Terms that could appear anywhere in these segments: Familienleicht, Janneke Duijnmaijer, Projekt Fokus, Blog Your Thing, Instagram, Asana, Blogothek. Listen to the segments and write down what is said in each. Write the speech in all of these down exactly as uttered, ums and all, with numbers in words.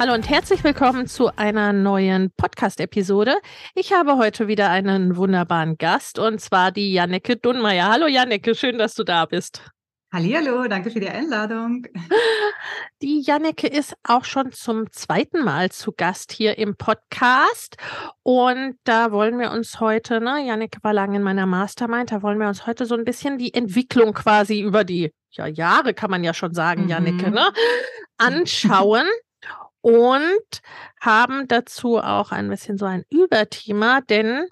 Hallo und herzlich willkommen zu einer neuen Podcast-Episode. Ich habe heute wieder einen wunderbaren Gast und zwar die Janneke Duijnmaijer. Hallo Janneke, schön, dass du da bist. Hallihallo, danke für die Einladung. Die Janneke ist auch schon zum zweiten Mal zu Gast hier im Podcast und da wollen wir uns heute, ne, Janneke war lange in meiner Mastermind, da wollen wir uns heute so ein bisschen die Entwicklung quasi über die ja, Jahre, kann man ja schon sagen, mhm. Janneke, ne, anschauen. Und haben dazu auch ein bisschen so ein Überthema, denn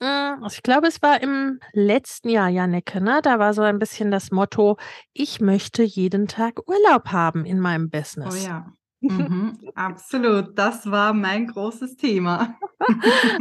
also ich glaube, es war im letzten Jahr, Janneke, ne? Da war so ein bisschen das Motto, ich möchte jeden Tag Urlaub haben in meinem Business. Oh ja, mhm, absolut. Das war mein großes Thema.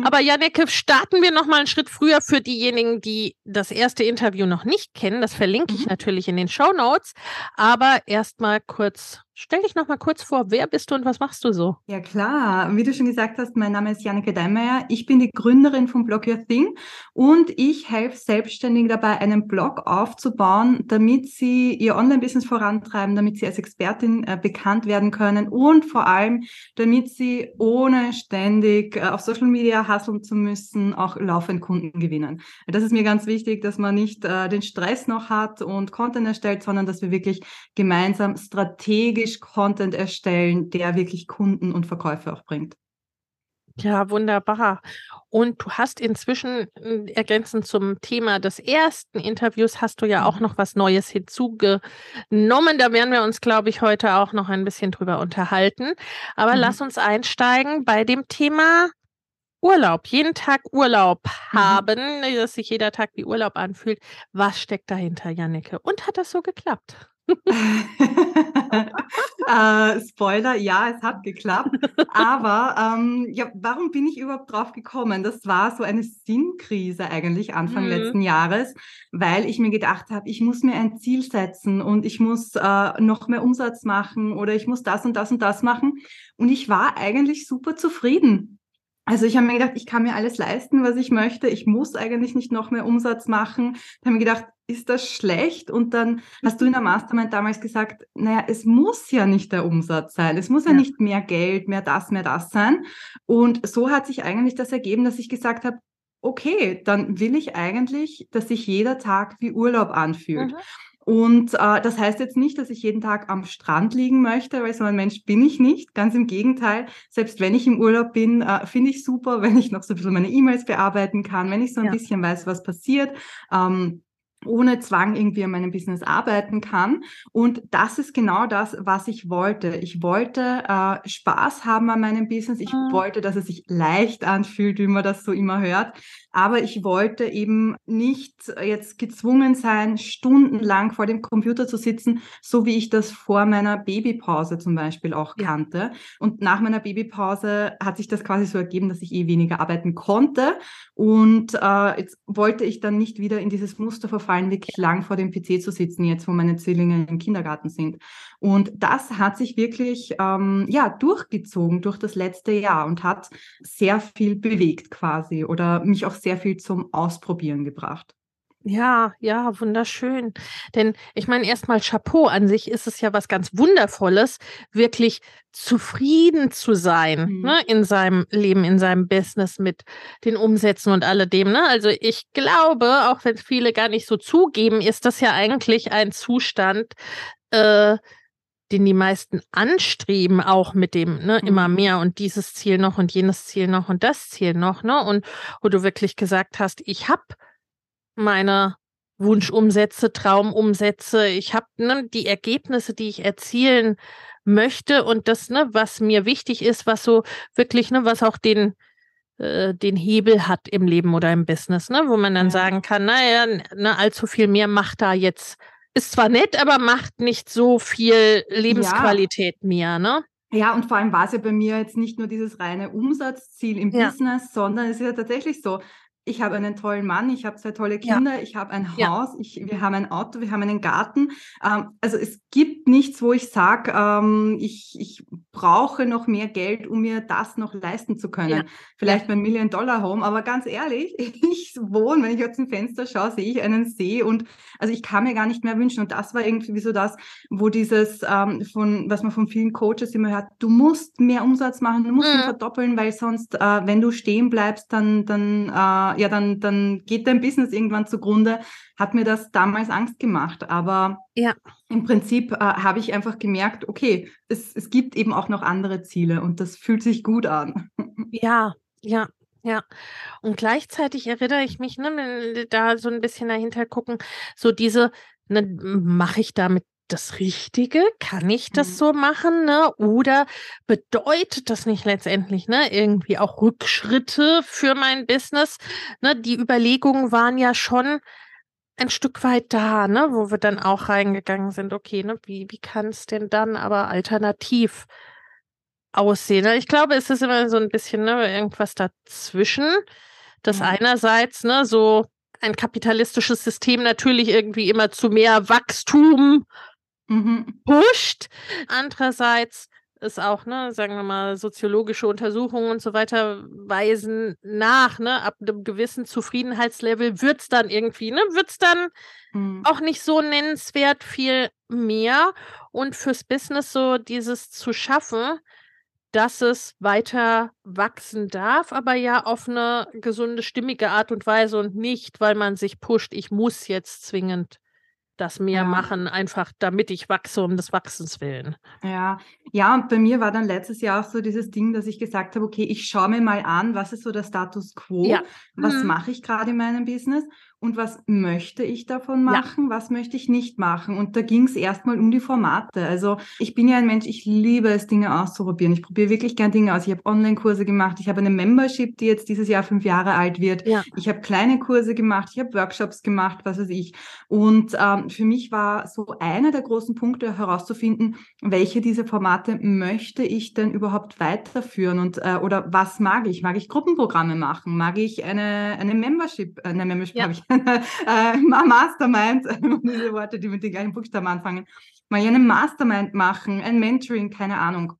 Aber Janneke, starten wir nochmal einen Schritt früher für diejenigen, die das erste Interview noch nicht kennen. Das verlinke ich mhm. natürlich in den Shownotes. Aber erstmal kurz, stell dich nochmal kurz vor, wer bist du und was machst du so? Ja klar, wie du schon gesagt hast, mein Name ist Janneke Duijnmaijer. Ich bin die Gründerin von Blog Your Thing und ich helfe Selbstständigen dabei, einen Blog aufzubauen, damit sie ihr Online-Business vorantreiben, damit sie als Expertin äh, bekannt werden können und vor allem, damit sie ohne ständig äh, auf Social Media hustlen zu müssen, auch laufend Kunden gewinnen. Das ist mir ganz wichtig, dass man nicht äh, den Stress noch hat und Content erstellt, sondern dass wir wirklich gemeinsam strategisch Content erstellen, der wirklich Kunden und Verkäufe auch bringt. Ja, wunderbar. Und du hast inzwischen, ergänzend zum Thema des ersten Interviews, hast du ja auch noch was Neues hinzugenommen. Da werden wir uns, glaube ich, heute auch noch ein bisschen drüber unterhalten. Aber mhm. lass uns einsteigen bei dem Thema Urlaub. Jeden Tag Urlaub mhm. haben, dass sich jeder Tag wie Urlaub anfühlt. Was steckt dahinter, Janneke? Und hat das so geklappt? äh, Spoiler, ja, es hat geklappt, aber ähm, ja, warum bin ich überhaupt drauf gekommen? Das war so eine Sinnkrise eigentlich Anfang mhm. letzten Jahres, weil ich mir gedacht habe, ich muss mir ein Ziel setzen und ich muss äh, noch mehr Umsatz machen oder ich muss das und das und das machen und ich war eigentlich super zufrieden. Also ich habe mir gedacht, ich kann mir alles leisten, was ich möchte. Ich muss eigentlich nicht noch mehr Umsatz machen. Ich habe mir gedacht, ist das schlecht? Und dann hast du in der Mastermind damals gesagt, naja, es muss ja nicht der Umsatz sein. Es muss ja, ja nicht mehr Geld, mehr das, mehr das sein. Und so hat sich eigentlich das ergeben, dass ich gesagt habe, okay, dann will ich eigentlich, dass sich jeder Tag wie Urlaub anfühlt. Mhm. Und äh, das heißt jetzt nicht, dass ich jeden Tag am Strand liegen möchte, weil so ein Mensch bin ich nicht. Ganz im Gegenteil, selbst wenn ich im Urlaub bin, äh, finde ich super, wenn ich noch so ein bisschen meine E-Mails bearbeiten kann, wenn ich so ein ja. bisschen weiß, was passiert, ähm, ohne Zwang irgendwie an meinem Business arbeiten kann. Und das ist genau das, was ich wollte. Ich wollte äh, Spaß haben an meinem Business. Ich mhm. wollte, dass es sich leicht anfühlt, wie man das so immer hört. Aber ich wollte eben nicht jetzt gezwungen sein, stundenlang vor dem Computer zu sitzen, so wie ich das vor meiner Babypause zum Beispiel auch ja. kannte. Und nach meiner Babypause hat sich das quasi so ergeben, dass ich eh weniger arbeiten konnte. Und äh, jetzt wollte ich dann nicht wieder in dieses Muster verfallen, wirklich lang vor dem P C zu sitzen, jetzt wo meine Zwillinge im Kindergarten sind. Und das hat sich wirklich ähm, ja durchgezogen durch das letzte Jahr und hat sehr viel bewegt quasi oder mich auch sehr viel zum Ausprobieren gebracht. Ja, ja, wunderschön. Denn ich meine, erstmal Chapeau, an sich ist es ja was ganz Wundervolles, wirklich zufrieden zu sein, mhm. ne, in seinem Leben, in seinem Business mit den Umsätzen und alledem. Ne? Also ich glaube, auch wenn viele gar nicht so zugeben, ist das ja eigentlich ein Zustand, äh, den die meisten anstreben, auch mit dem, ne, mhm. immer mehr und dieses Ziel noch und jenes Ziel noch und das Ziel noch, ne? Und wo du wirklich gesagt hast, ich habe meine Wunschumsätze, Traumumsätze. Ich habe ne, die Ergebnisse, die ich erzielen möchte und das, ne, was mir wichtig ist, was so wirklich, ne, was auch den, äh, den Hebel hat im Leben oder im Business, ne, wo man dann ja. sagen kann, naja, ne, allzu viel mehr macht da jetzt. Ist zwar nett, aber macht nicht so viel Lebensqualität ja. mehr, ne? Ja, und vor allem war es ja bei mir jetzt nicht nur dieses reine Umsatzziel im ja. Business, sondern es ist ja tatsächlich so, ich habe einen tollen Mann, ich habe zwei tolle Kinder, ja. ich habe ein Haus, ja. ich, wir haben ein Auto, wir haben einen Garten. Ähm, also es gibt nichts, wo ich sage, ähm, ich, ich brauche noch mehr Geld, um mir das noch leisten zu können. Ja. Vielleicht mein Million-Dollar-Home, aber ganz ehrlich, ich wohne, wenn ich aus dem Fenster schaue, sehe ich einen See und also ich kann mir gar nicht mehr wünschen. Und das war irgendwie so das, wo dieses, ähm, von was man von vielen Coaches immer hört, du musst mehr Umsatz machen, du musst mhm. ihn verdoppeln, weil sonst, äh, wenn du stehen bleibst, dann... dann äh, ja, dann, dann geht dein Business irgendwann zugrunde, hat mir das damals Angst gemacht. Aber ja. im Prinzip äh, habe ich einfach gemerkt, okay, es, es gibt eben auch noch andere Ziele und das fühlt sich gut an. Ja, ja, ja. Und gleichzeitig erinnere ich mich, ne, da so ein bisschen dahinter gucken, so diese, ne, mache ich damit das Richtige? Kann ich das so machen? Ne? Oder bedeutet das nicht letztendlich, ne, irgendwie auch Rückschritte für mein Business? Ne? Die Überlegungen waren ja schon ein Stück weit da, ne, wo wir dann auch reingegangen sind. Okay, ne, wie, wie kann es denn dann aber alternativ aussehen? Ne? Ich glaube, es ist immer so ein bisschen, ne, irgendwas dazwischen, dass mhm. einerseits, ne, so ein kapitalistisches System natürlich irgendwie immer zu mehr Wachstum Mhm. pusht. Andererseits ist auch, ne, sagen wir mal, soziologische Untersuchungen und so weiter weisen nach, ne, ab einem gewissen Zufriedenheitslevel wird es dann irgendwie, ne, wird es dann mhm. auch nicht so nennenswert viel mehr. Und fürs Business so dieses zu schaffen, dass es weiter wachsen darf, aber ja auf eine gesunde, stimmige Art und Weise und nicht, weil man sich pusht, ich muss jetzt zwingend das mehr ja. machen, einfach damit ich wachse, um des Wachsens willen. Ja, ja, und bei mir war dann letztes Jahr auch so dieses Ding, dass ich gesagt habe, okay, ich schaue mir mal an, was ist so der Status quo, ja. was hm. mache ich gerade in meinem Business und was möchte ich davon machen, ja. was möchte ich nicht machen. Und da ging es erstmal um die Formate. Also ich bin ja ein Mensch, ich liebe es, Dinge auszuprobieren. Ich probiere wirklich gerne Dinge aus. Ich habe Online-Kurse gemacht, ich habe eine Membership, die jetzt dieses Jahr fünf Jahre alt wird. Ja. Ich habe kleine Kurse gemacht, ich habe Workshops gemacht, was weiß ich. Und ähm, für mich war so einer der großen Punkte herauszufinden, welche dieser Formate möchte ich denn überhaupt weiterführen und äh, oder was mag ich? Mag ich Gruppenprogramme machen? Mag ich eine, eine Membership, eine Membership ja. habe ich äh, Mastermind, diese Worte, die mit den gleichen Buchstaben anfangen, mal einen Mastermind machen, ein Mentoring, keine Ahnung.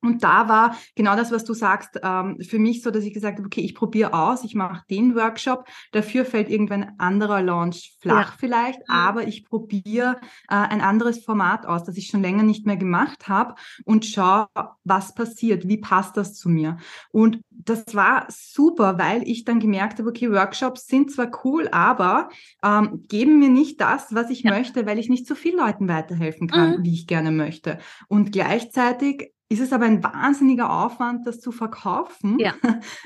Und da war genau das, was du sagst, ähm, für mich so, dass ich gesagt habe, okay, ich probiere aus, ich mache den Workshop, dafür fällt irgendwann ein anderer Launch flach ja. vielleicht, aber ich probiere äh, ein anderes Format aus, das ich schon länger nicht mehr gemacht habe und schaue, was passiert, wie passt das zu mir. Und das war super, weil ich dann gemerkt habe, okay, Workshops sind zwar cool, aber ähm, geben mir nicht das, was ich ja. möchte, weil ich nicht so vielen Leuten weiterhelfen kann, mhm. wie ich gerne möchte. Und gleichzeitig ist es aber ein wahnsinniger Aufwand, das zu verkaufen. Ja.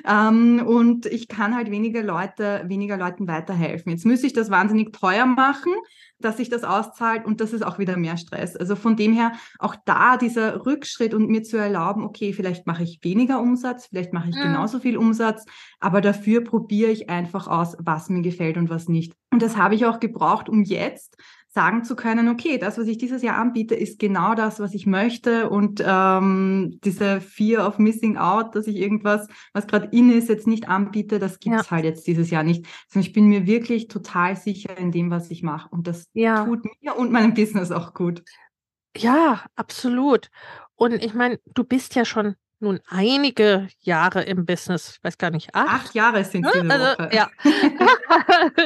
ähm, und ich kann halt weniger Leute, weniger Leuten weiterhelfen. Jetzt müsste ich das wahnsinnig teuer machen, dass sich das auszahlt und das ist auch wieder mehr Stress. Also von dem her auch da dieser Rückschritt und mir zu erlauben, okay, vielleicht mache ich weniger Umsatz, vielleicht mache ich mhm. genauso viel Umsatz, aber dafür probiere ich einfach aus, was mir gefällt und was nicht. Und das habe ich auch gebraucht, um jetzt sagen zu können, okay, das, was ich dieses Jahr anbiete, ist genau das, was ich möchte und ähm, diese Fear of Missing Out, dass ich irgendwas, was gerade in ist, jetzt nicht anbiete, das gibt es ja. halt jetzt dieses Jahr nicht. Also ich bin mir wirklich total sicher in dem, was ich mache und das ja. tut mir und meinem Business auch gut. Ja, absolut. Und ich meine, du bist ja schon nun einige Jahre im Business, ich weiß gar nicht, acht. Acht Jahre sind sie. Also, ja.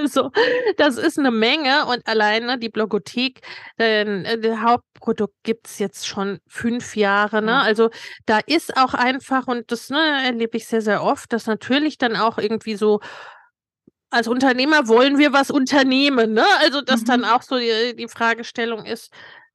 So, das ist eine Menge und alleine die Blogothek, äh, das Hauptprodukt gibt es jetzt schon fünf Jahre. Ne? Mhm. Also da ist auch einfach, und das ne, erlebe ich sehr, sehr oft, dass natürlich dann auch irgendwie so, als Unternehmer wollen wir was unternehmen. Ne? Also dass mhm. dann auch so die, die Fragestellung ist,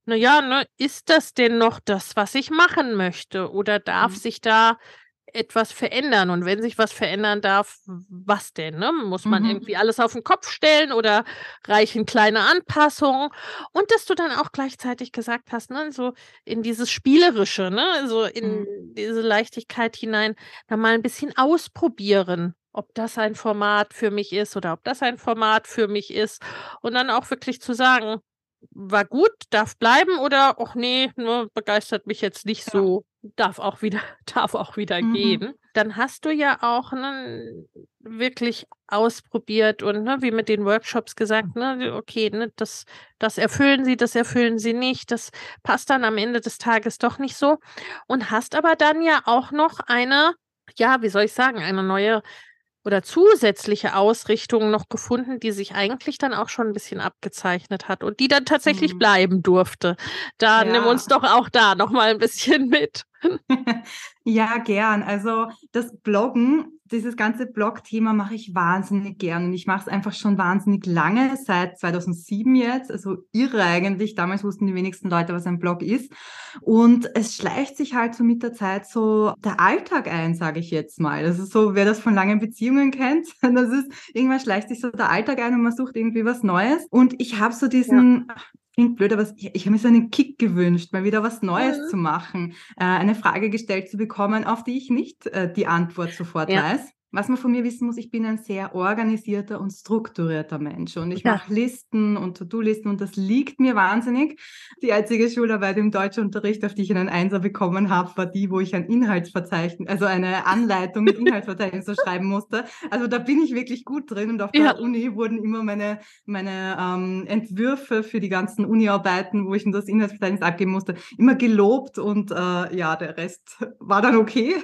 naja, ne, ist das denn noch das, was ich machen möchte? Oder darf mhm. sich da etwas verändern? Und wenn sich was verändern darf, was denn? Ne? Muss man mhm. irgendwie alles auf den Kopf stellen oder reichen kleine Anpassungen? Und dass du dann auch gleichzeitig gesagt hast, ne, so in dieses Spielerische, ne, so in mhm. diese Leichtigkeit hinein, da mal ein bisschen ausprobieren, ob das ein Format für mich ist oder ob das ein Format für mich ist. Und dann auch wirklich zu sagen, war gut, darf bleiben oder ach nee, ne, begeistert mich jetzt nicht ja. so, darf auch wieder, darf auch wieder mhm. gehen. Dann hast du ja auch ne, wirklich ausprobiert und ne, wie mit den Workshops gesagt, ne, okay, ne, das, das erfüllen sie, das erfüllen sie nicht, das passt dann am Ende des Tages doch nicht so. Und hast aber dann ja auch noch eine, ja, wie soll ich sagen, eine neue oder zusätzliche Ausrichtungen noch gefunden, die sich eigentlich dann auch schon ein bisschen abgezeichnet hat und die dann tatsächlich mhm. bleiben durfte. Da ja. nimm uns doch auch da nochmal ein bisschen mit. Ja, gern. Also das Bloggen, dieses ganze Blog-Thema mache ich wahnsinnig gern und ich mache es einfach schon wahnsinnig lange, seit zweitausendsieben jetzt, also irre eigentlich, damals wussten die wenigsten Leute, was ein Blog ist und es schleicht sich halt so mit der Zeit so der Alltag ein, sage ich jetzt mal, das ist so, wer das von langen Beziehungen kennt, das ist, irgendwann schleicht sich so der Alltag ein und man sucht irgendwie was Neues und ich habe so diesen... Ja. Klingt blöd, aber ich, ich habe mir so einen Kick gewünscht, mal wieder was Neues mhm. zu machen, äh, eine Frage gestellt zu bekommen, auf die ich nicht äh, die Antwort sofort ja. weiß. Was man von mir wissen muss, ich bin ein sehr organisierter und strukturierter Mensch und ich ja. mache Listen und To-Do-Listen und das liegt mir wahnsinnig. Die einzige Schularbeit im Deutschunterricht, auf die ich einen Einser bekommen habe, war die, wo ich ein Inhaltsverzeichnis, also eine Anleitung mit Inhaltsverzeichnis so schreiben musste. Also da bin ich wirklich gut drin und auf der ja. Uni wurden immer meine, meine ähm, Entwürfe für die ganzen Uni-Arbeiten, wo ich in das Inhaltsverzeichnis abgeben musste, immer gelobt und äh, ja, der Rest war dann okay.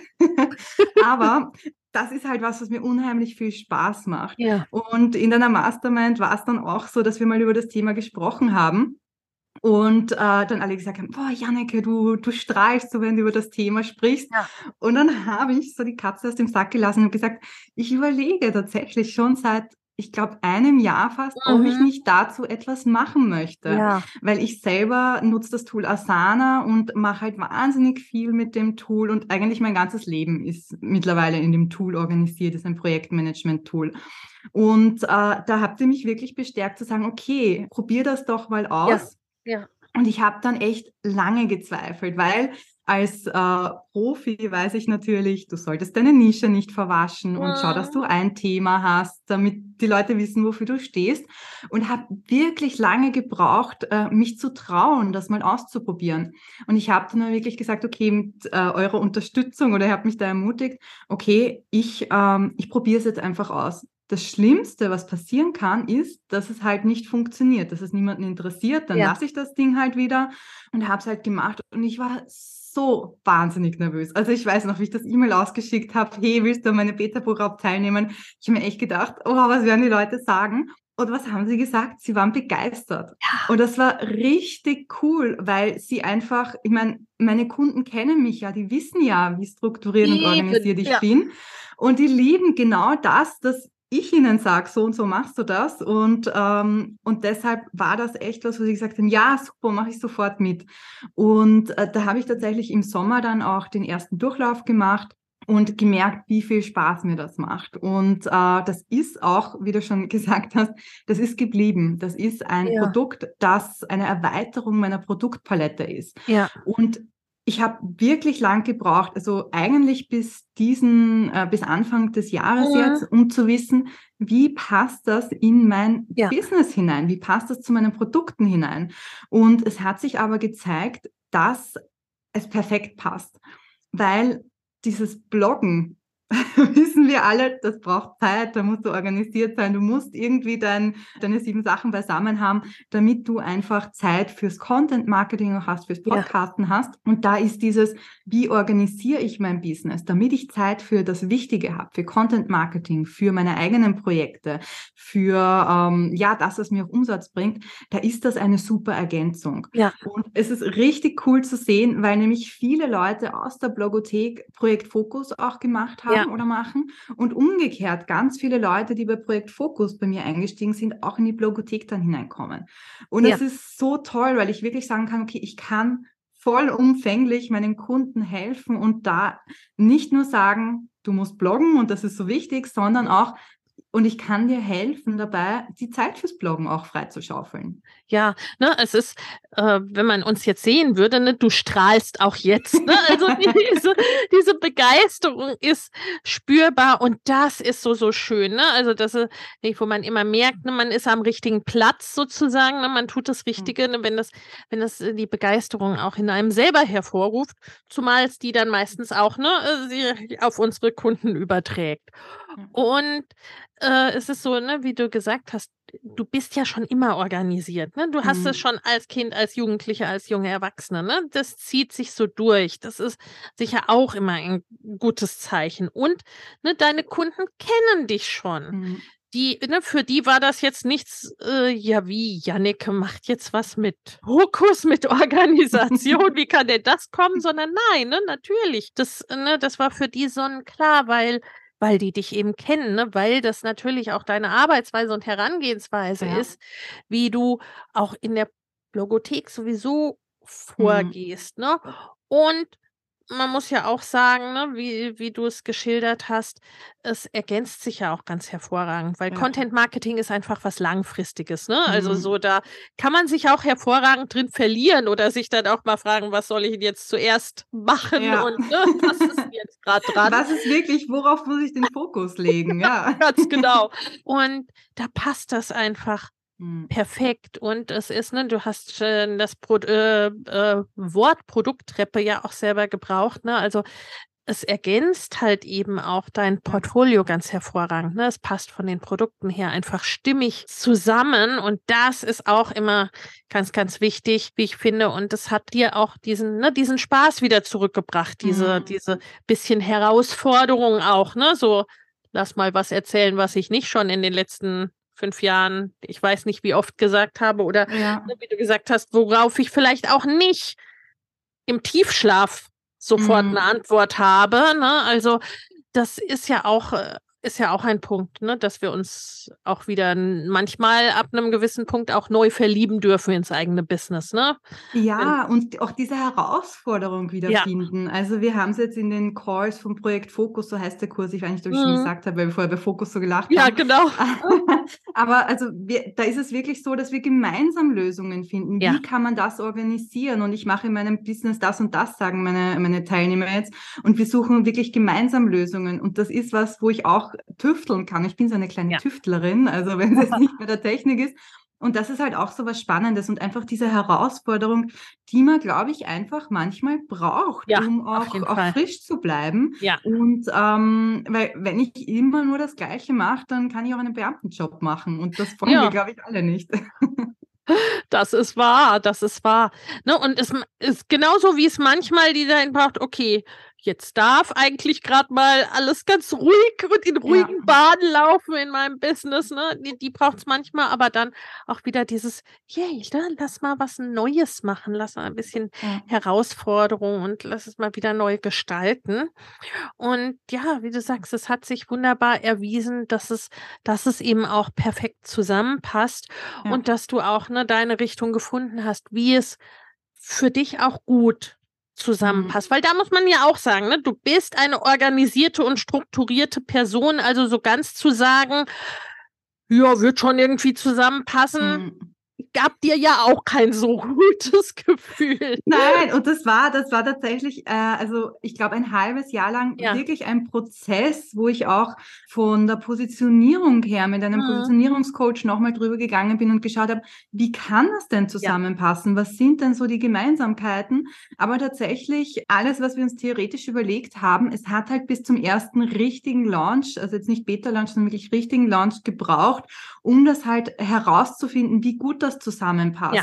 Aber das ist halt was, was mir unheimlich viel Spaß macht. Ja. Und in deiner Mastermind war es dann auch so, dass wir mal über das Thema gesprochen haben und äh, dann alle gesagt haben, boah, Janneke, du, du strahlst so, wenn du über das Thema sprichst. Ja. Und dann habe ich so die Katze aus dem Sack gelassen und gesagt, ich überlege tatsächlich schon seit, ich glaube, einem Jahr fast, mhm. ob ich nicht dazu etwas machen möchte. Ja. Weil ich selber nutze das Tool Asana und mache halt wahnsinnig viel mit dem Tool und eigentlich mein ganzes Leben ist mittlerweile in dem Tool organisiert, ist ein Projektmanagement-Tool. Und äh, da habt ihr mich wirklich bestärkt zu sagen, okay, probier das doch mal aus. Ja. Ja. Und ich habe dann echt lange gezweifelt, weil als äh, Profi weiß ich natürlich, du solltest deine Nische nicht verwaschen und schau, dass du ein Thema hast, damit die Leute wissen, wofür du stehst. Und habe wirklich lange gebraucht, äh, mich zu trauen, das mal auszuprobieren. Und ich habe dann wirklich gesagt, okay, mit äh, eurer Unterstützung oder ich habe mich da ermutigt, okay, ich, ähm, ich probiere es jetzt einfach aus. Das Schlimmste, was passieren kann, ist, dass es halt nicht funktioniert, dass es niemanden interessiert. Dann ja. lasse ich das Ding halt wieder und habe es halt gemacht. Und ich war so wahnsinnig nervös. Also ich weiß noch, wie ich das E-Mail ausgeschickt habe, hey, willst du an meine Beta-Programm teilnehmen? Ich habe mir echt gedacht, oh, was werden die Leute sagen? Und was haben sie gesagt? Sie waren begeistert. Ja. Und das war richtig cool, weil sie einfach, ich meine, meine Kunden kennen mich ja, die wissen ja, wie strukturiert und organisiert ich ja. bin. Und die lieben genau das, dass ich ihnen sage, so und so machst du das und, ähm, und deshalb war das echt was, wo sie gesagt haben, ja, super, mache ich sofort mit. Und äh, da habe ich tatsächlich im Sommer dann auch den ersten Durchlauf gemacht und gemerkt, wie viel Spaß mir das macht. Und äh, das ist auch, wie du schon gesagt hast, das ist geblieben. Das ist ein ja. Produkt, das eine Erweiterung meiner Produktpalette ist. Ja. Und ich habe wirklich lang gebraucht, also eigentlich bis diesen, äh, bis Anfang des Jahres ja. jetzt, um zu wissen, wie passt das in mein ja. Business hinein? Wie passt das zu meinen Produkten hinein? Und es hat sich aber gezeigt, dass es perfekt passt, weil dieses Bloggen wissen wir alle, das braucht Zeit, da musst du organisiert sein, du musst irgendwie dein, deine sieben Sachen beisammen haben, damit du einfach Zeit fürs Content-Marketing auch hast, fürs Podcasten ja. hast. Und da ist dieses, wie organisiere ich mein Business, damit ich Zeit für das Wichtige habe, für Content-Marketing, für meine eigenen Projekte, für ähm, ja, das, was mir auch Umsatz bringt, da ist das eine super Ergänzung. Ja. Und es ist richtig cool zu sehen, weil nämlich viele Leute aus der Blogothek Projekt Fokus auch gemacht haben. Ja. oder machen und umgekehrt ganz viele Leute, die bei Projekt Fokus bei mir eingestiegen sind, auch in die Blogothek dann hineinkommen. Und es ja. ist so toll, weil ich wirklich sagen kann, okay, ich kann vollumfänglich meinen Kunden helfen und da nicht nur sagen, du musst bloggen und das ist so wichtig, sondern auch, und ich kann dir helfen dabei, die Zeit fürs Bloggen auch freizuschaufeln. Ja, ne, es ist, äh, wenn man uns jetzt sehen würde, ne, du strahlst auch jetzt. Ne? Also diese, diese Begeisterung ist spürbar und das ist so, so schön. Ne? Also das ist, wo man immer merkt, ne, man ist am richtigen Platz sozusagen, ne? Man tut das Richtige, ne? wenn das, wenn das die Begeisterung auch in einem selber hervorruft, zumal es die dann meistens auch ne, sie auf unsere Kunden überträgt. Und Äh, es ist so, ne, wie du gesagt hast, du bist ja schon immer organisiert. Ne? Du hast mhm. es schon als Kind, als Jugendliche, als junge Erwachsene. Ne? Das zieht sich so durch. Das ist sicher auch immer ein gutes Zeichen. Und ne, deine Kunden kennen dich schon. Mhm. Die, ne, für die war das jetzt nichts, äh, ja wie, Janneke macht jetzt was mit Fokus, mit Organisation, wie kann denn das kommen? Sondern nein, ne, natürlich. Das, ne, das war für die sonnenklar, weil weil die dich eben kennen, ne? Weil das natürlich auch deine Arbeitsweise und Herangehensweise ja. ist, wie du auch in der Blogothek sowieso vorgehst. Mhm. Ne? Und man muss ja auch sagen, ne, wie, wie du es geschildert hast, es ergänzt sich ja auch ganz hervorragend, weil ja. Content-Marketing ist einfach was Langfristiges. Ne? Also mhm. so, da kann man sich auch hervorragend drin verlieren oder sich dann auch mal fragen, was soll ich jetzt zuerst machen ja. und ne, was ist jetzt gerade dran? Was ist wirklich, worauf muss ich den Fokus legen? Ja, ganz genau. Und da passt das einfach. Perfekt. Und es ist, ne, du hast äh, das Pro- äh, äh, Wort Produkttreppe ja auch selber gebraucht, ne? Also es ergänzt halt eben auch dein Portfolio ganz hervorragend, ne? Es passt von den Produkten her einfach stimmig zusammen und das ist auch immer ganz, ganz wichtig, wie ich finde. Und das hat dir auch diesen, ne, diesen Spaß wieder zurückgebracht, diese, mhm. diese bisschen Herausforderung auch, ne? So, lass mal was erzählen, was ich nicht schon in den letzten fünf Jahren, ich weiß nicht, wie oft gesagt habe oder ja. ne, wie du gesagt hast, worauf ich vielleicht auch nicht im Tiefschlaf sofort mhm. eine Antwort habe. Ne? Also das ist ja auch, ist ja auch ein Punkt, ne? Dass wir uns auch wieder manchmal ab einem gewissen Punkt auch neu verlieben dürfen ins eigene Business. Ne? Ja, Wenn, und auch diese Herausforderung wiederfinden. Ja. Also wir haben es jetzt in den Calls vom Projekt Fokus, so heißt der Kurs, ich weiß nicht, ob ich mhm. schon gesagt habe, weil wir vorher bei Fokus so gelacht ja, haben. Ja, genau. Aber also wir, da ist es wirklich so, dass wir gemeinsam Lösungen finden. Ja. Wie kann man das organisieren? Und ich mache in meinem Business das und das, sagen meine, meine Teilnehmer jetzt. Und wir suchen wirklich gemeinsam Lösungen. Und das ist was, wo ich auch tüfteln kann. Ich bin so eine kleine ja. Tüftlerin, also wenn es jetzt nicht mehr der Technik ist. Und das ist halt auch so was Spannendes und einfach diese Herausforderung, die man, glaube ich, einfach manchmal braucht, ja, um auch, auch frisch zu bleiben. Ja. Und ähm, weil wenn ich immer nur das Gleiche mache, dann kann ich auch einen Beamtenjob machen und das wollen ja. wir, glaube ich, alle nicht. Das ist wahr, das ist wahr. Ne? Und es ist genauso, wie es manchmal die dahin braucht, okay, jetzt darf eigentlich gerade mal alles ganz ruhig und in ruhigen ja. Bahnen laufen in meinem Business. Ne? Die, die braucht es manchmal, aber dann auch wieder dieses, yay, ne? Lass mal was Neues machen, lass mal ein bisschen ja. Herausforderung und lass es mal wieder neu gestalten. Und ja, wie du sagst, es hat sich wunderbar erwiesen, dass es, dass es eben auch perfekt zusammenpasst ja. und dass du auch ne, deine Richtung gefunden hast, wie es für dich auch gut zusammenpasst, mhm. weil da muss man ja auch sagen, ne, du bist eine organisierte und strukturierte Person, also so ganz zu sagen, ja, wird schon irgendwie zusammenpassen, mhm. gab dir ja auch kein so gutes Gefühl. Nein, und das war, das war tatsächlich, äh, also ich glaube, ein halbes Jahr lang ja. wirklich ein Prozess, wo ich auch von der Positionierung her mit einem mhm. Positionierungscoach nochmal drüber gegangen bin und geschaut habe, wie kann das denn zusammenpassen? Ja. Was sind denn so die Gemeinsamkeiten? Aber tatsächlich, alles, was wir uns theoretisch überlegt haben, es hat halt bis zum ersten richtigen Launch, also jetzt nicht Beta-Launch, sondern wirklich richtigen Launch gebraucht, um das halt herauszufinden, wie gut das zusammenpasst.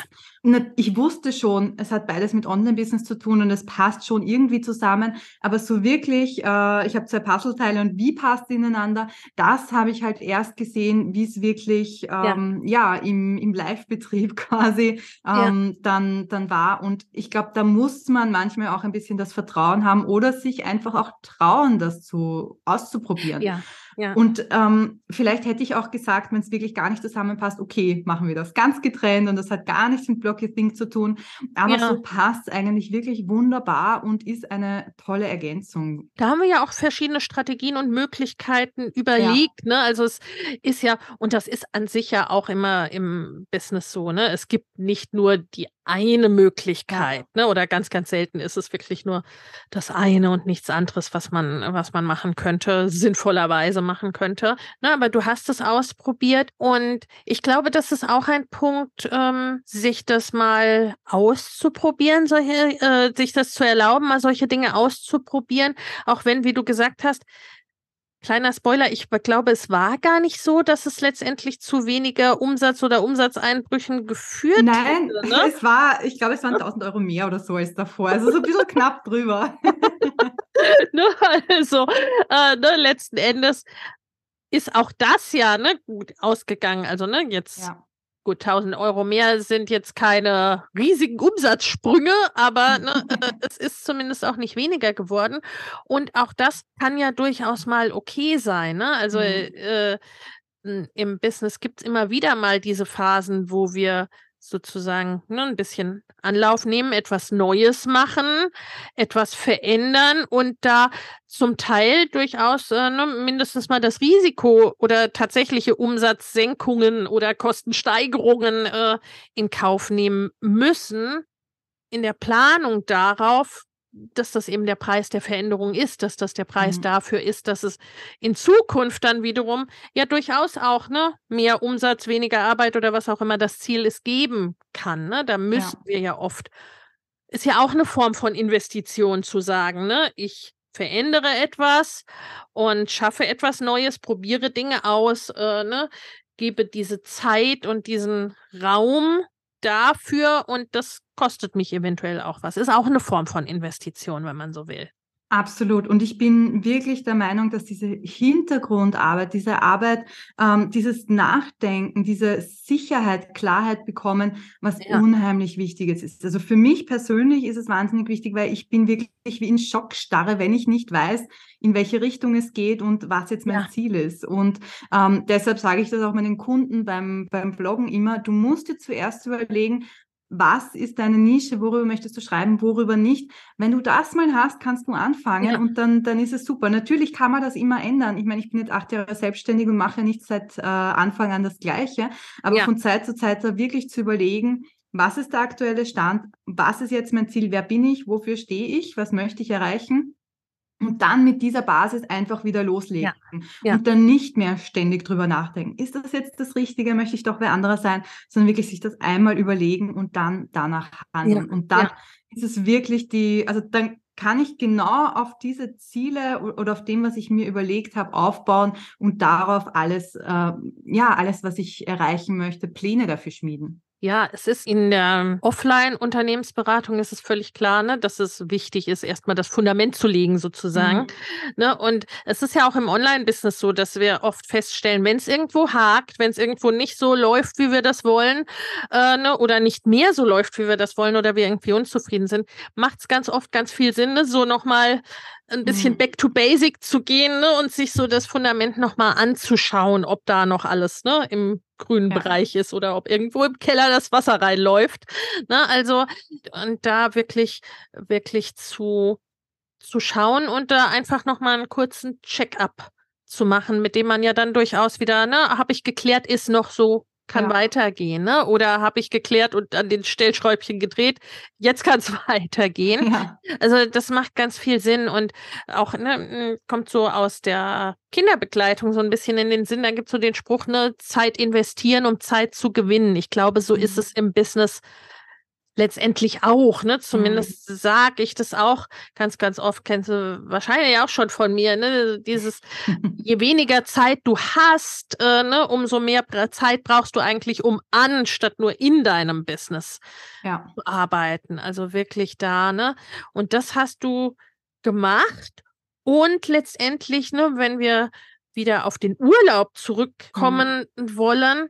Ja. Ich wusste schon, es hat beides mit Online-Business zu tun und es passt schon irgendwie zusammen, aber so wirklich, äh, ich habe zwei Puzzleteile und wie passt es ineinander, das habe ich halt erst gesehen, wie es wirklich ähm, ja. ja im, im Live-Betrieb quasi ähm, ja. dann, dann war. Und ich glaube, da muss man manchmal auch ein bisschen das Vertrauen haben oder sich einfach auch trauen, das zu auszuprobieren. Ja. Ja. Und ähm, vielleicht hätte ich auch gesagt, wenn es wirklich gar nicht zusammenpasst, okay, machen wir das ganz getrennt und das hat gar nichts mit Blog Your Thing zu tun. Aber ja. so passt eigentlich wirklich wunderbar und ist eine tolle Ergänzung. Da haben wir ja auch verschiedene Strategien und Möglichkeiten überlegt. Ja. Ne? Also es ist ja, und das ist an sich ja auch immer im Business so, ne? Es gibt nicht nur die eine Möglichkeit, ne? Oder ganz, ganz selten ist es wirklich nur das eine und nichts anderes, was man, was man machen könnte, sinnvollerweise machen könnte. Na, aber du hast es ausprobiert und ich glaube, das ist auch ein Punkt, ähm, sich das mal auszuprobieren, solche, äh, sich das zu erlauben, mal solche Dinge auszuprobieren, auch wenn, wie du gesagt hast, kleiner Spoiler, ich glaube, es war gar nicht so, dass es letztendlich zu weniger Umsatz oder Umsatzeinbrüchen geführt hat. Nein, hätte, ne? es war, ich glaube, es waren tausend Euro mehr oder so als davor. Also so ein bisschen knapp drüber. ne, also äh, ne, letzten Endes ist auch das ja ne, gut ausgegangen. Also ne, jetzt ja. gut, tausend Euro mehr sind jetzt keine riesigen Umsatzsprünge, aber ne, es ist zumindest auch nicht weniger geworden. Und auch das kann ja durchaus mal okay sein. Ne? Also mhm. äh, im Business gibt es immer wieder mal diese Phasen, wo wir sozusagen ne, ein bisschen Anlauf nehmen, etwas Neues machen, etwas verändern und da zum Teil durchaus äh, ne, mindestens mal das Risiko oder tatsächliche Umsatzsenkungen oder Kostensteigerungen äh, in Kauf nehmen müssen, in der Planung darauf, dass das eben der Preis der Veränderung ist, dass das der Preis mhm. dafür ist, dass es in Zukunft dann wiederum ja durchaus auch ne, mehr Umsatz, weniger Arbeit oder was auch immer das Ziel ist, geben kann. Ne? Da müssen ja. wir ja oft, ist ja auch eine Form von Investition zu sagen, ne? Ich verändere etwas und schaffe etwas Neues, probiere Dinge aus, äh, ne? gebe diese Zeit und diesen Raum dafür und das kostet mich eventuell auch was. Ist auch eine Form von Investition, wenn man so will. Absolut. Und ich bin wirklich der Meinung, dass diese Hintergrundarbeit, diese Arbeit, ähm, dieses Nachdenken, diese Sicherheit, Klarheit bekommen, was ja. unheimlich Wichtiges ist. Also für mich persönlich ist es wahnsinnig wichtig, weil ich bin wirklich wie in Schockstarre, wenn ich nicht weiß, in welche Richtung es geht und was jetzt mein ja. Ziel ist. Und ähm, deshalb sage ich das auch meinen Kunden beim, beim Bloggen immer, du musst dir zuerst überlegen, was ist deine Nische, worüber möchtest du schreiben, worüber nicht. Wenn du das mal hast, kannst du anfangen ja. und dann, dann ist es super. Natürlich kann man das immer ändern. Ich meine, ich bin jetzt acht Jahre selbstständig und mache nicht seit äh, Anfang an das Gleiche. Aber ja. von Zeit zu Zeit da wirklich zu überlegen, was ist der aktuelle Stand, was ist jetzt mein Ziel, wer bin ich, wofür stehe ich, was möchte ich erreichen. Und dann mit dieser Basis einfach wieder loslegen ja, ja. und dann nicht mehr ständig drüber nachdenken. Ist das jetzt das Richtige? Möchte ich doch wer anderer sein? Sondern wirklich sich das einmal überlegen und dann danach handeln. Ja, und dann ja. ist es wirklich die, also dann kann ich genau auf diese Ziele oder auf dem, was ich mir überlegt habe, aufbauen und darauf alles, äh, ja, alles, was ich erreichen möchte, Pläne dafür schmieden. Ja, es ist in der Offline-Unternehmensberatung ist es völlig klar, ne, dass es wichtig ist, erstmal das Fundament zu legen sozusagen. Mhm. Ne, und es ist ja auch im Online-Business so, dass wir oft feststellen, wenn es irgendwo hakt, wenn es irgendwo nicht so läuft, wie wir das wollen, äh, ne, oder nicht mehr so läuft, wie wir das wollen, oder wir irgendwie unzufrieden sind, macht es ganz oft ganz viel Sinn, ne, so nochmal ein bisschen mhm. back to basic zu gehen, ne, und sich so das Fundament nochmal anzuschauen, ob da noch alles ne, im grünen ja. Bereich ist oder ob irgendwo im Keller das Wasser reinläuft. Ne, also und da wirklich, wirklich zu, zu schauen und da einfach nochmal einen kurzen Check-up zu machen, mit dem man ja dann durchaus wieder, ne, habe ich geklärt, ist noch so kann ja. weitergehen, ne? Oder habe ich geklärt und an den Stellschräubchen gedreht, jetzt kann es weitergehen. Ja. Also das macht ganz viel Sinn und auch, ne, kommt so aus der Kinderbegleitung so ein bisschen in den Sinn, da gibt es so den Spruch, ne, Zeit investieren, um Zeit zu gewinnen. Ich glaube, so mhm. ist es im Business letztendlich auch, ne? Zumindest mhm. sage ich das auch ganz, ganz oft, kennst du wahrscheinlich auch schon von mir, ne? Dieses, je weniger Zeit du hast, äh, ne, umso mehr Zeit brauchst du eigentlich, um an, statt nur in deinem Business ja. zu arbeiten. Also wirklich da, ne? Und das hast du gemacht. Und letztendlich, ne, wenn wir wieder auf den Urlaub zurückkommen mhm. wollen,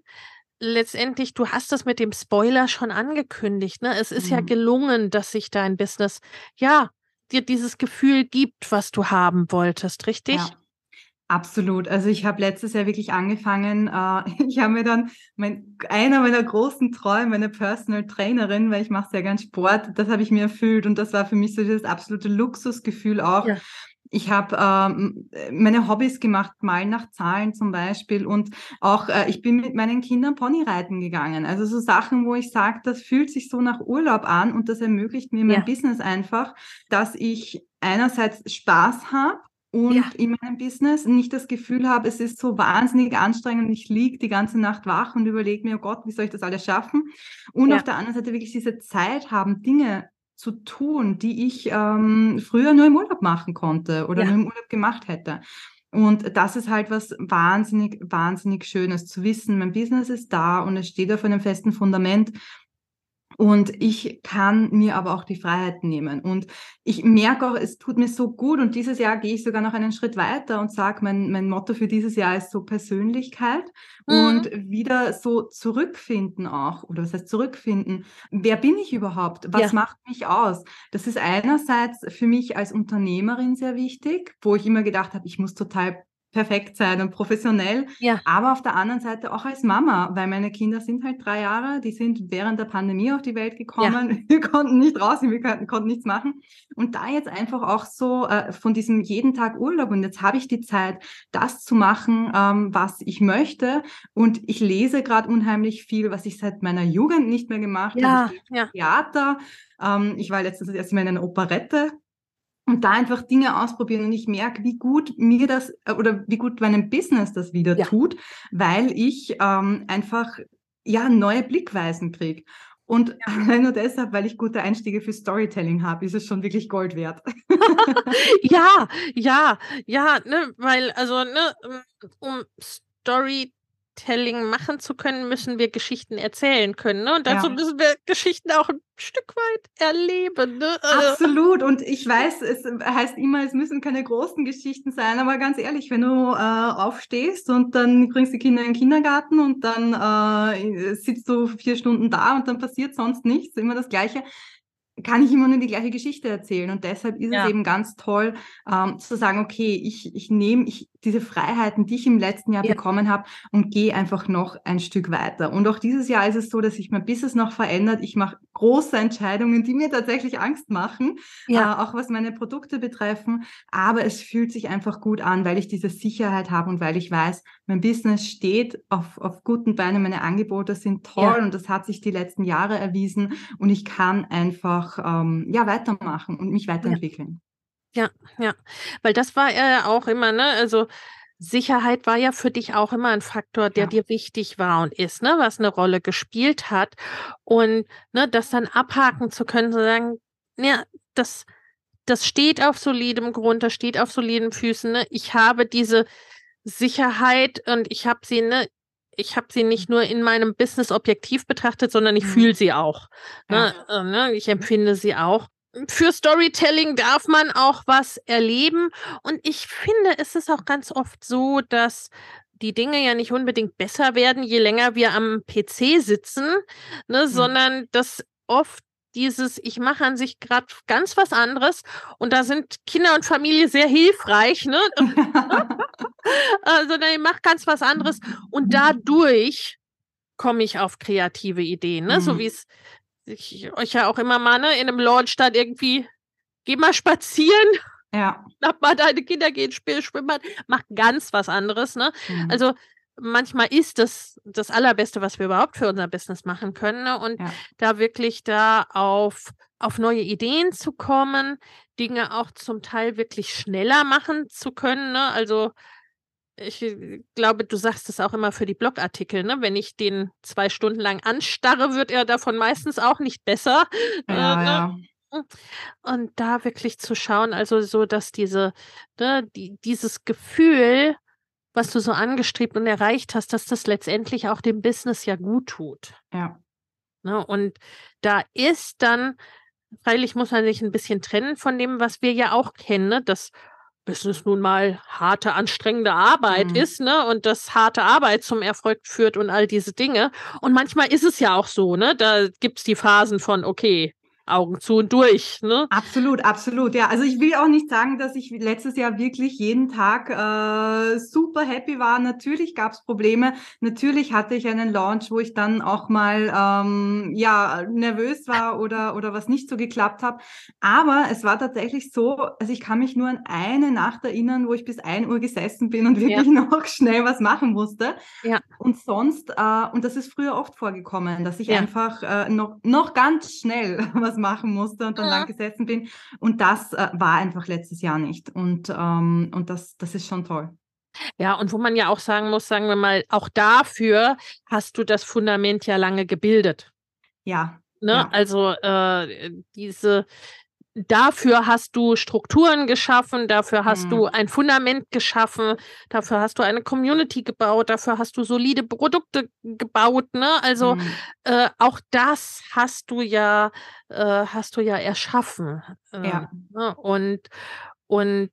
letztendlich, du hast das mit dem Spoiler schon angekündigt, ne? Es ist mhm. ja gelungen, dass sich dein Business, ja, dir dieses Gefühl gibt, was du haben wolltest, richtig? Ja, absolut. Also ich habe letztes Jahr wirklich angefangen, äh, ich habe mir dann, mein, einer meiner großen Träume, eine Personal Trainerin, weil ich mache sehr gern Sport, das habe ich mir erfüllt und das war für mich so dieses absolute Luxusgefühl auch. Ja. Ich habe ähm, meine Hobbys gemacht, Malen nach Zahlen zum Beispiel und auch äh, ich bin mit meinen Kindern Ponyreiten gegangen. Also so Sachen, wo ich sage, das fühlt sich so nach Urlaub an und das ermöglicht mir mein ja. Business einfach, dass ich einerseits Spaß habe und ja. in meinem Business nicht das Gefühl habe, es ist so wahnsinnig anstrengend, ich liege die ganze Nacht wach und überlege mir, oh Gott, wie soll ich das alles schaffen? Und ja. auf der anderen Seite wirklich diese Zeit haben, Dinge zu tun, die ich ähm, früher nur im Urlaub machen konnte oder ja. nur im Urlaub gemacht hätte. Und das ist halt was wahnsinnig, wahnsinnig Schönes zu wissen. Mein Business ist da und es steht auf einem festen Fundament. Und ich kann mir aber auch die Freiheit nehmen. Und ich merke auch, es tut mir so gut. Und dieses Jahr gehe ich sogar noch einen Schritt weiter und sage, mein, mein Motto für dieses Jahr ist so Persönlichkeit mhm. und wieder so zurückfinden auch. Oder was heißt zurückfinden? Wer bin ich überhaupt? Was ja. macht mich aus? Das ist einerseits für mich als Unternehmerin sehr wichtig, wo ich immer gedacht habe, ich muss total perfekt sein und professionell, ja. aber auf der anderen Seite auch als Mama, weil meine Kinder sind halt drei Jahre, die sind während der Pandemie auf die Welt gekommen, ja. wir konnten nicht raus, wir konnten, konnten nichts machen und da jetzt einfach auch so äh, von diesem jeden Tag Urlaub und jetzt habe ich die Zeit, das zu machen, ähm, was ich möchte und ich lese gerade unheimlich viel, was ich seit meiner Jugend nicht mehr gemacht ja. habe, ich ja. Theater, ähm, ich war letztens erst mal in einer Operette. Und da einfach Dinge ausprobieren und ich merke, wie gut mir das oder wie gut meinem Business das wieder ja. tut, weil ich ähm, einfach ja neue Blickweisen kriege. Und allein nur deshalb, weil ich gute Einstiege für Storytelling habe, ist es schon wirklich Gold wert. ja, ja, ja, ne, weil also ne, um Storytelling Storytelling machen zu können, müssen wir Geschichten erzählen können. Ne? Und dazu ja. müssen wir Geschichten auch ein Stück weit erleben. Ne? Absolut. Und ich weiß, es heißt immer, es müssen keine großen Geschichten sein. Aber ganz ehrlich, wenn du äh, aufstehst und dann bringst die Kinder in den Kindergarten und dann äh, sitzt du vier Stunden da und dann passiert sonst nichts, immer das Gleiche, kann ich immer nur die gleiche Geschichte erzählen. Und deshalb ist ja. es eben ganz toll, ähm, zu sagen, okay, ich, ich nehme ich, diese Freiheiten, die ich im letzten Jahr ja. bekommen habe und gehe einfach noch ein Stück weiter. Und auch dieses Jahr ist es so, dass sich mein Business noch verändert. Ich mache große Entscheidungen, die mir tatsächlich Angst machen, ja. äh, auch was meine Produkte betreffen. Aber es fühlt sich einfach gut an, weil ich diese Sicherheit habe und weil ich weiß, mein Business steht auf, auf guten Beinen, meine Angebote sind toll ja. und das hat sich die letzten Jahre erwiesen und ich kann einfach ja, weitermachen und mich weiterentwickeln. Ja, ja, ja. Weil das war ja auch immer, ne, also Sicherheit war ja für dich auch immer ein Faktor, der ja. dir wichtig war und ist, ne, was eine Rolle gespielt hat und ne, das dann abhaken zu können, zu sagen, ja, das, das steht auf solidem Grund, das steht auf soliden Füßen, ne, ich habe diese Sicherheit und ich habe sie, ne, ich habe sie nicht nur in meinem Business objektiv betrachtet, sondern ich fühle sie auch. Ne? Ja. Ne? Ich empfinde sie auch. Für Storytelling darf man auch was erleben. Und ich finde, es ist auch ganz oft so, dass die Dinge ja nicht unbedingt besser werden, je länger wir am P C sitzen, ne? Mhm. sondern dass oft dieses, ich mache an sich gerade ganz was anderes und da sind Kinder und Familie sehr hilfreich, ne? Sondern ich mache ganz was anderes und dadurch komme ich auf kreative Ideen, ne? Mhm. So wie es ich euch ja auch immer mal, ne, in einem Launch dann irgendwie, geh mal spazieren, ja. mach mal deine Kinder gehen, spielen, schwimmen, mach ganz was anderes, ne? Mhm. Also manchmal ist das das Allerbeste, was wir überhaupt für unser Business machen können, ne? Und ja. da wirklich da auf, auf neue Ideen zu kommen, Dinge auch zum Teil wirklich schneller machen zu können, ne? Also ich glaube, du sagst es auch immer für die Blogartikel, ne? Wenn ich den zwei Stunden lang anstarre, wird er davon meistens auch nicht besser. Ja, äh, ja. Ne? Und da wirklich zu schauen, also so, dass diese, ne, die, dieses Gefühl, was du so angestrebt und erreicht hast, dass das letztendlich auch dem Business ja gut tut. Ja. Ne? Und da ist dann, freilich muss man sich ein bisschen trennen von dem, was wir ja auch kennen, ne? Das Business nun mal harte, anstrengende Arbeit mhm. ist, ne, und dass harte Arbeit zum Erfolg führt und all diese Dinge. Und manchmal ist es ja auch so, ne, da gibt's die Phasen von, okay, Augen zu und durch, ne? Absolut, absolut, ja. Also ich will auch nicht sagen, dass ich letztes Jahr wirklich jeden Tag äh, super happy war. Natürlich gab es Probleme. Natürlich hatte ich einen Launch, wo ich dann auch mal ähm, ja nervös war oder oder was nicht so geklappt hat. Aber es war tatsächlich so, also ich kann mich nur an eine Nacht erinnern, wo ich bis ein Uhr gesessen bin und wirklich ja. noch schnell was machen musste. Ja. Und sonst, äh, und das ist früher oft vorgekommen, dass ich ja. einfach äh, noch, noch ganz schnell was machen musste und dann ja. lang gesessen bin. Und das äh, war einfach letztes Jahr nicht. Und, ähm, und das, das ist schon toll. Ja, und wo man ja auch sagen muss, sagen wir mal, auch dafür hast du das Fundament ja lange gebildet. Ja. Ne? Ja. Also äh, diese, dafür hast du Strukturen geschaffen, dafür hast mhm. du ein Fundament geschaffen, dafür hast du eine Community gebaut, dafür hast du solide Produkte gebaut, ne? Also mhm. äh, auch das hast du ja hast du ja erschaffen. Ja. Und, und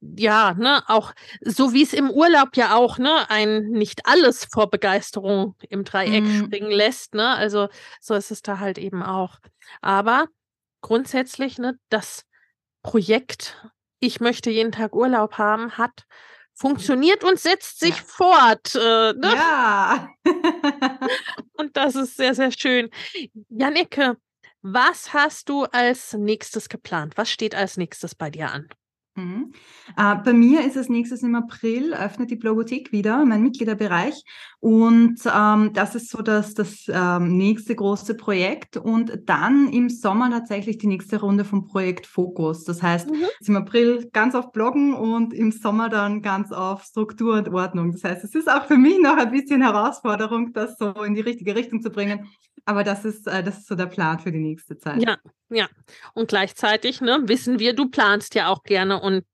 ja, ne, auch so wie es im Urlaub ja auch, ne, ein nicht alles vor Begeisterung im Dreieck mhm. springen lässt, ne? Also so ist es da halt eben auch. Aber grundsätzlich, ne, das Projekt, ich möchte jeden Tag Urlaub haben, hat funktioniert und setzt sich ja. fort. Äh, ne? Ja. Und das ist sehr, sehr schön. Janneke, was hast du als nächstes geplant? Was steht als nächstes bei dir an? Mhm. Äh, bei mir ist als nächstes im April, öffnet die Blogothek wieder, mein Mitgliederbereich. Und ähm, das ist so das, das ähm, nächste große Projekt. Und dann im Sommer tatsächlich die nächste Runde vom Projekt Fokus. Das heißt, mhm. im April ganz auf Bloggen und im Sommer dann ganz auf Struktur und Ordnung. Das heißt, es ist auch für mich noch ein bisschen Herausforderung, das so in die richtige Richtung zu bringen. Aber das ist, äh, das ist so der Plan für die nächste Zeit. Ja, ja. Und gleichzeitig, ne, wissen wir, du planst ja auch gerne und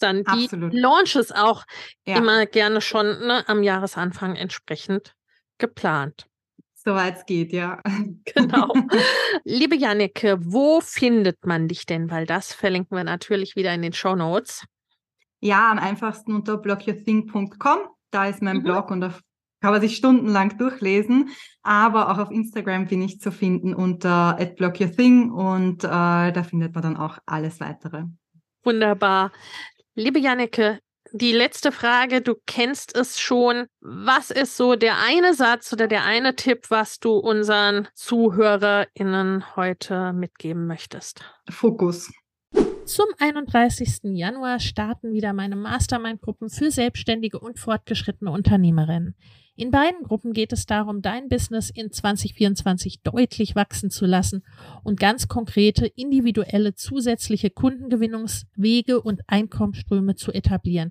dann die Absolut. Launches auch ja. immer gerne schon, ne, am Jahresanfang entsprechend geplant. Soweit es geht, ja. Genau. Liebe Janneke, wo findet man dich denn? Weil das verlinken wir natürlich wieder in den Shownotes. Ja, am einfachsten unter blog your thing punkt com. Da ist mein mhm. Blog und auf kann man sich stundenlang durchlesen, aber auch auf Instagram bin ich zu finden unter at blog your thing und äh, da findet man dann auch alles Weitere. Wunderbar. Liebe Janneke, die letzte Frage, du kennst es schon. Was ist so der eine Satz oder der eine Tipp, was du unseren ZuhörerInnen heute mitgeben möchtest? Fokus. Zum einunddreißigsten Januar starten wieder meine Mastermind-Gruppen für selbstständige und fortgeschrittene Unternehmerinnen. In beiden Gruppen geht es darum, dein Business in zwanzig vierundzwanzig deutlich wachsen zu lassen und ganz konkrete, individuelle, zusätzliche Kundengewinnungswege und Einkommensströme zu etablieren,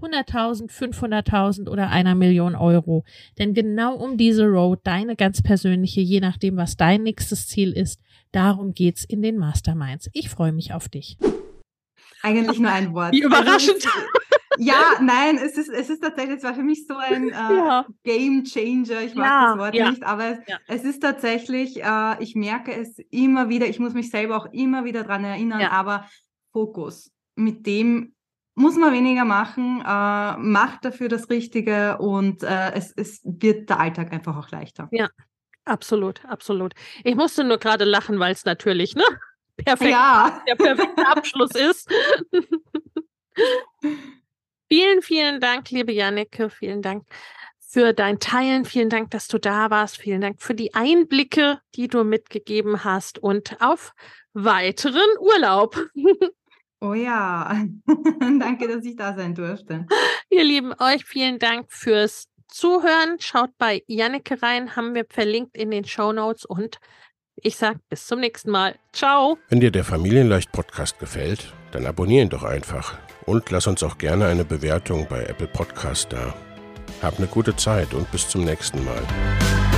hunderttausend, fünfhunderttausend oder einer Million Euro. Denn genau um diese Road, deine ganz persönliche, je nachdem, was dein nächstes Ziel ist, darum geht's in den Masterminds. Ich freue mich auf dich. Eigentlich nur ein Wort. Wie überraschend. Ja, nein, es ist, es ist tatsächlich, es war für mich so ein äh, ja. Game Changer, ich mag ja, das Wort ja. nicht, aber es, ja. es ist tatsächlich, äh, ich merke es immer wieder, ich muss mich selber auch immer wieder dran erinnern, ja. aber Fokus, mit dem muss man weniger machen, äh, macht dafür das Richtige und äh, es, es wird der Alltag einfach auch leichter. Ja, Absolut, absolut. Ich musste nur gerade lachen, weil es natürlich, ne? Perfekt, ja. Der perfekte Abschluss ist. Vielen, vielen Dank, liebe Janneke. Vielen Dank für dein Teilen. Vielen Dank, dass du da warst. Vielen Dank für die Einblicke, die du mitgegeben hast. Und auf weiteren Urlaub. Oh ja, danke, dass ich da sein durfte. Ihr Lieben, euch vielen Dank fürs Zuhören. Schaut bei Janneke rein, haben wir verlinkt in den Shownotes und ich sage bis zum nächsten Mal. Ciao. Wenn dir der Familienleicht-Podcast gefällt, dann abonnier ihn doch einfach und lass uns auch gerne eine Bewertung bei Apple Podcast da. Hab eine gute Zeit und bis zum nächsten Mal.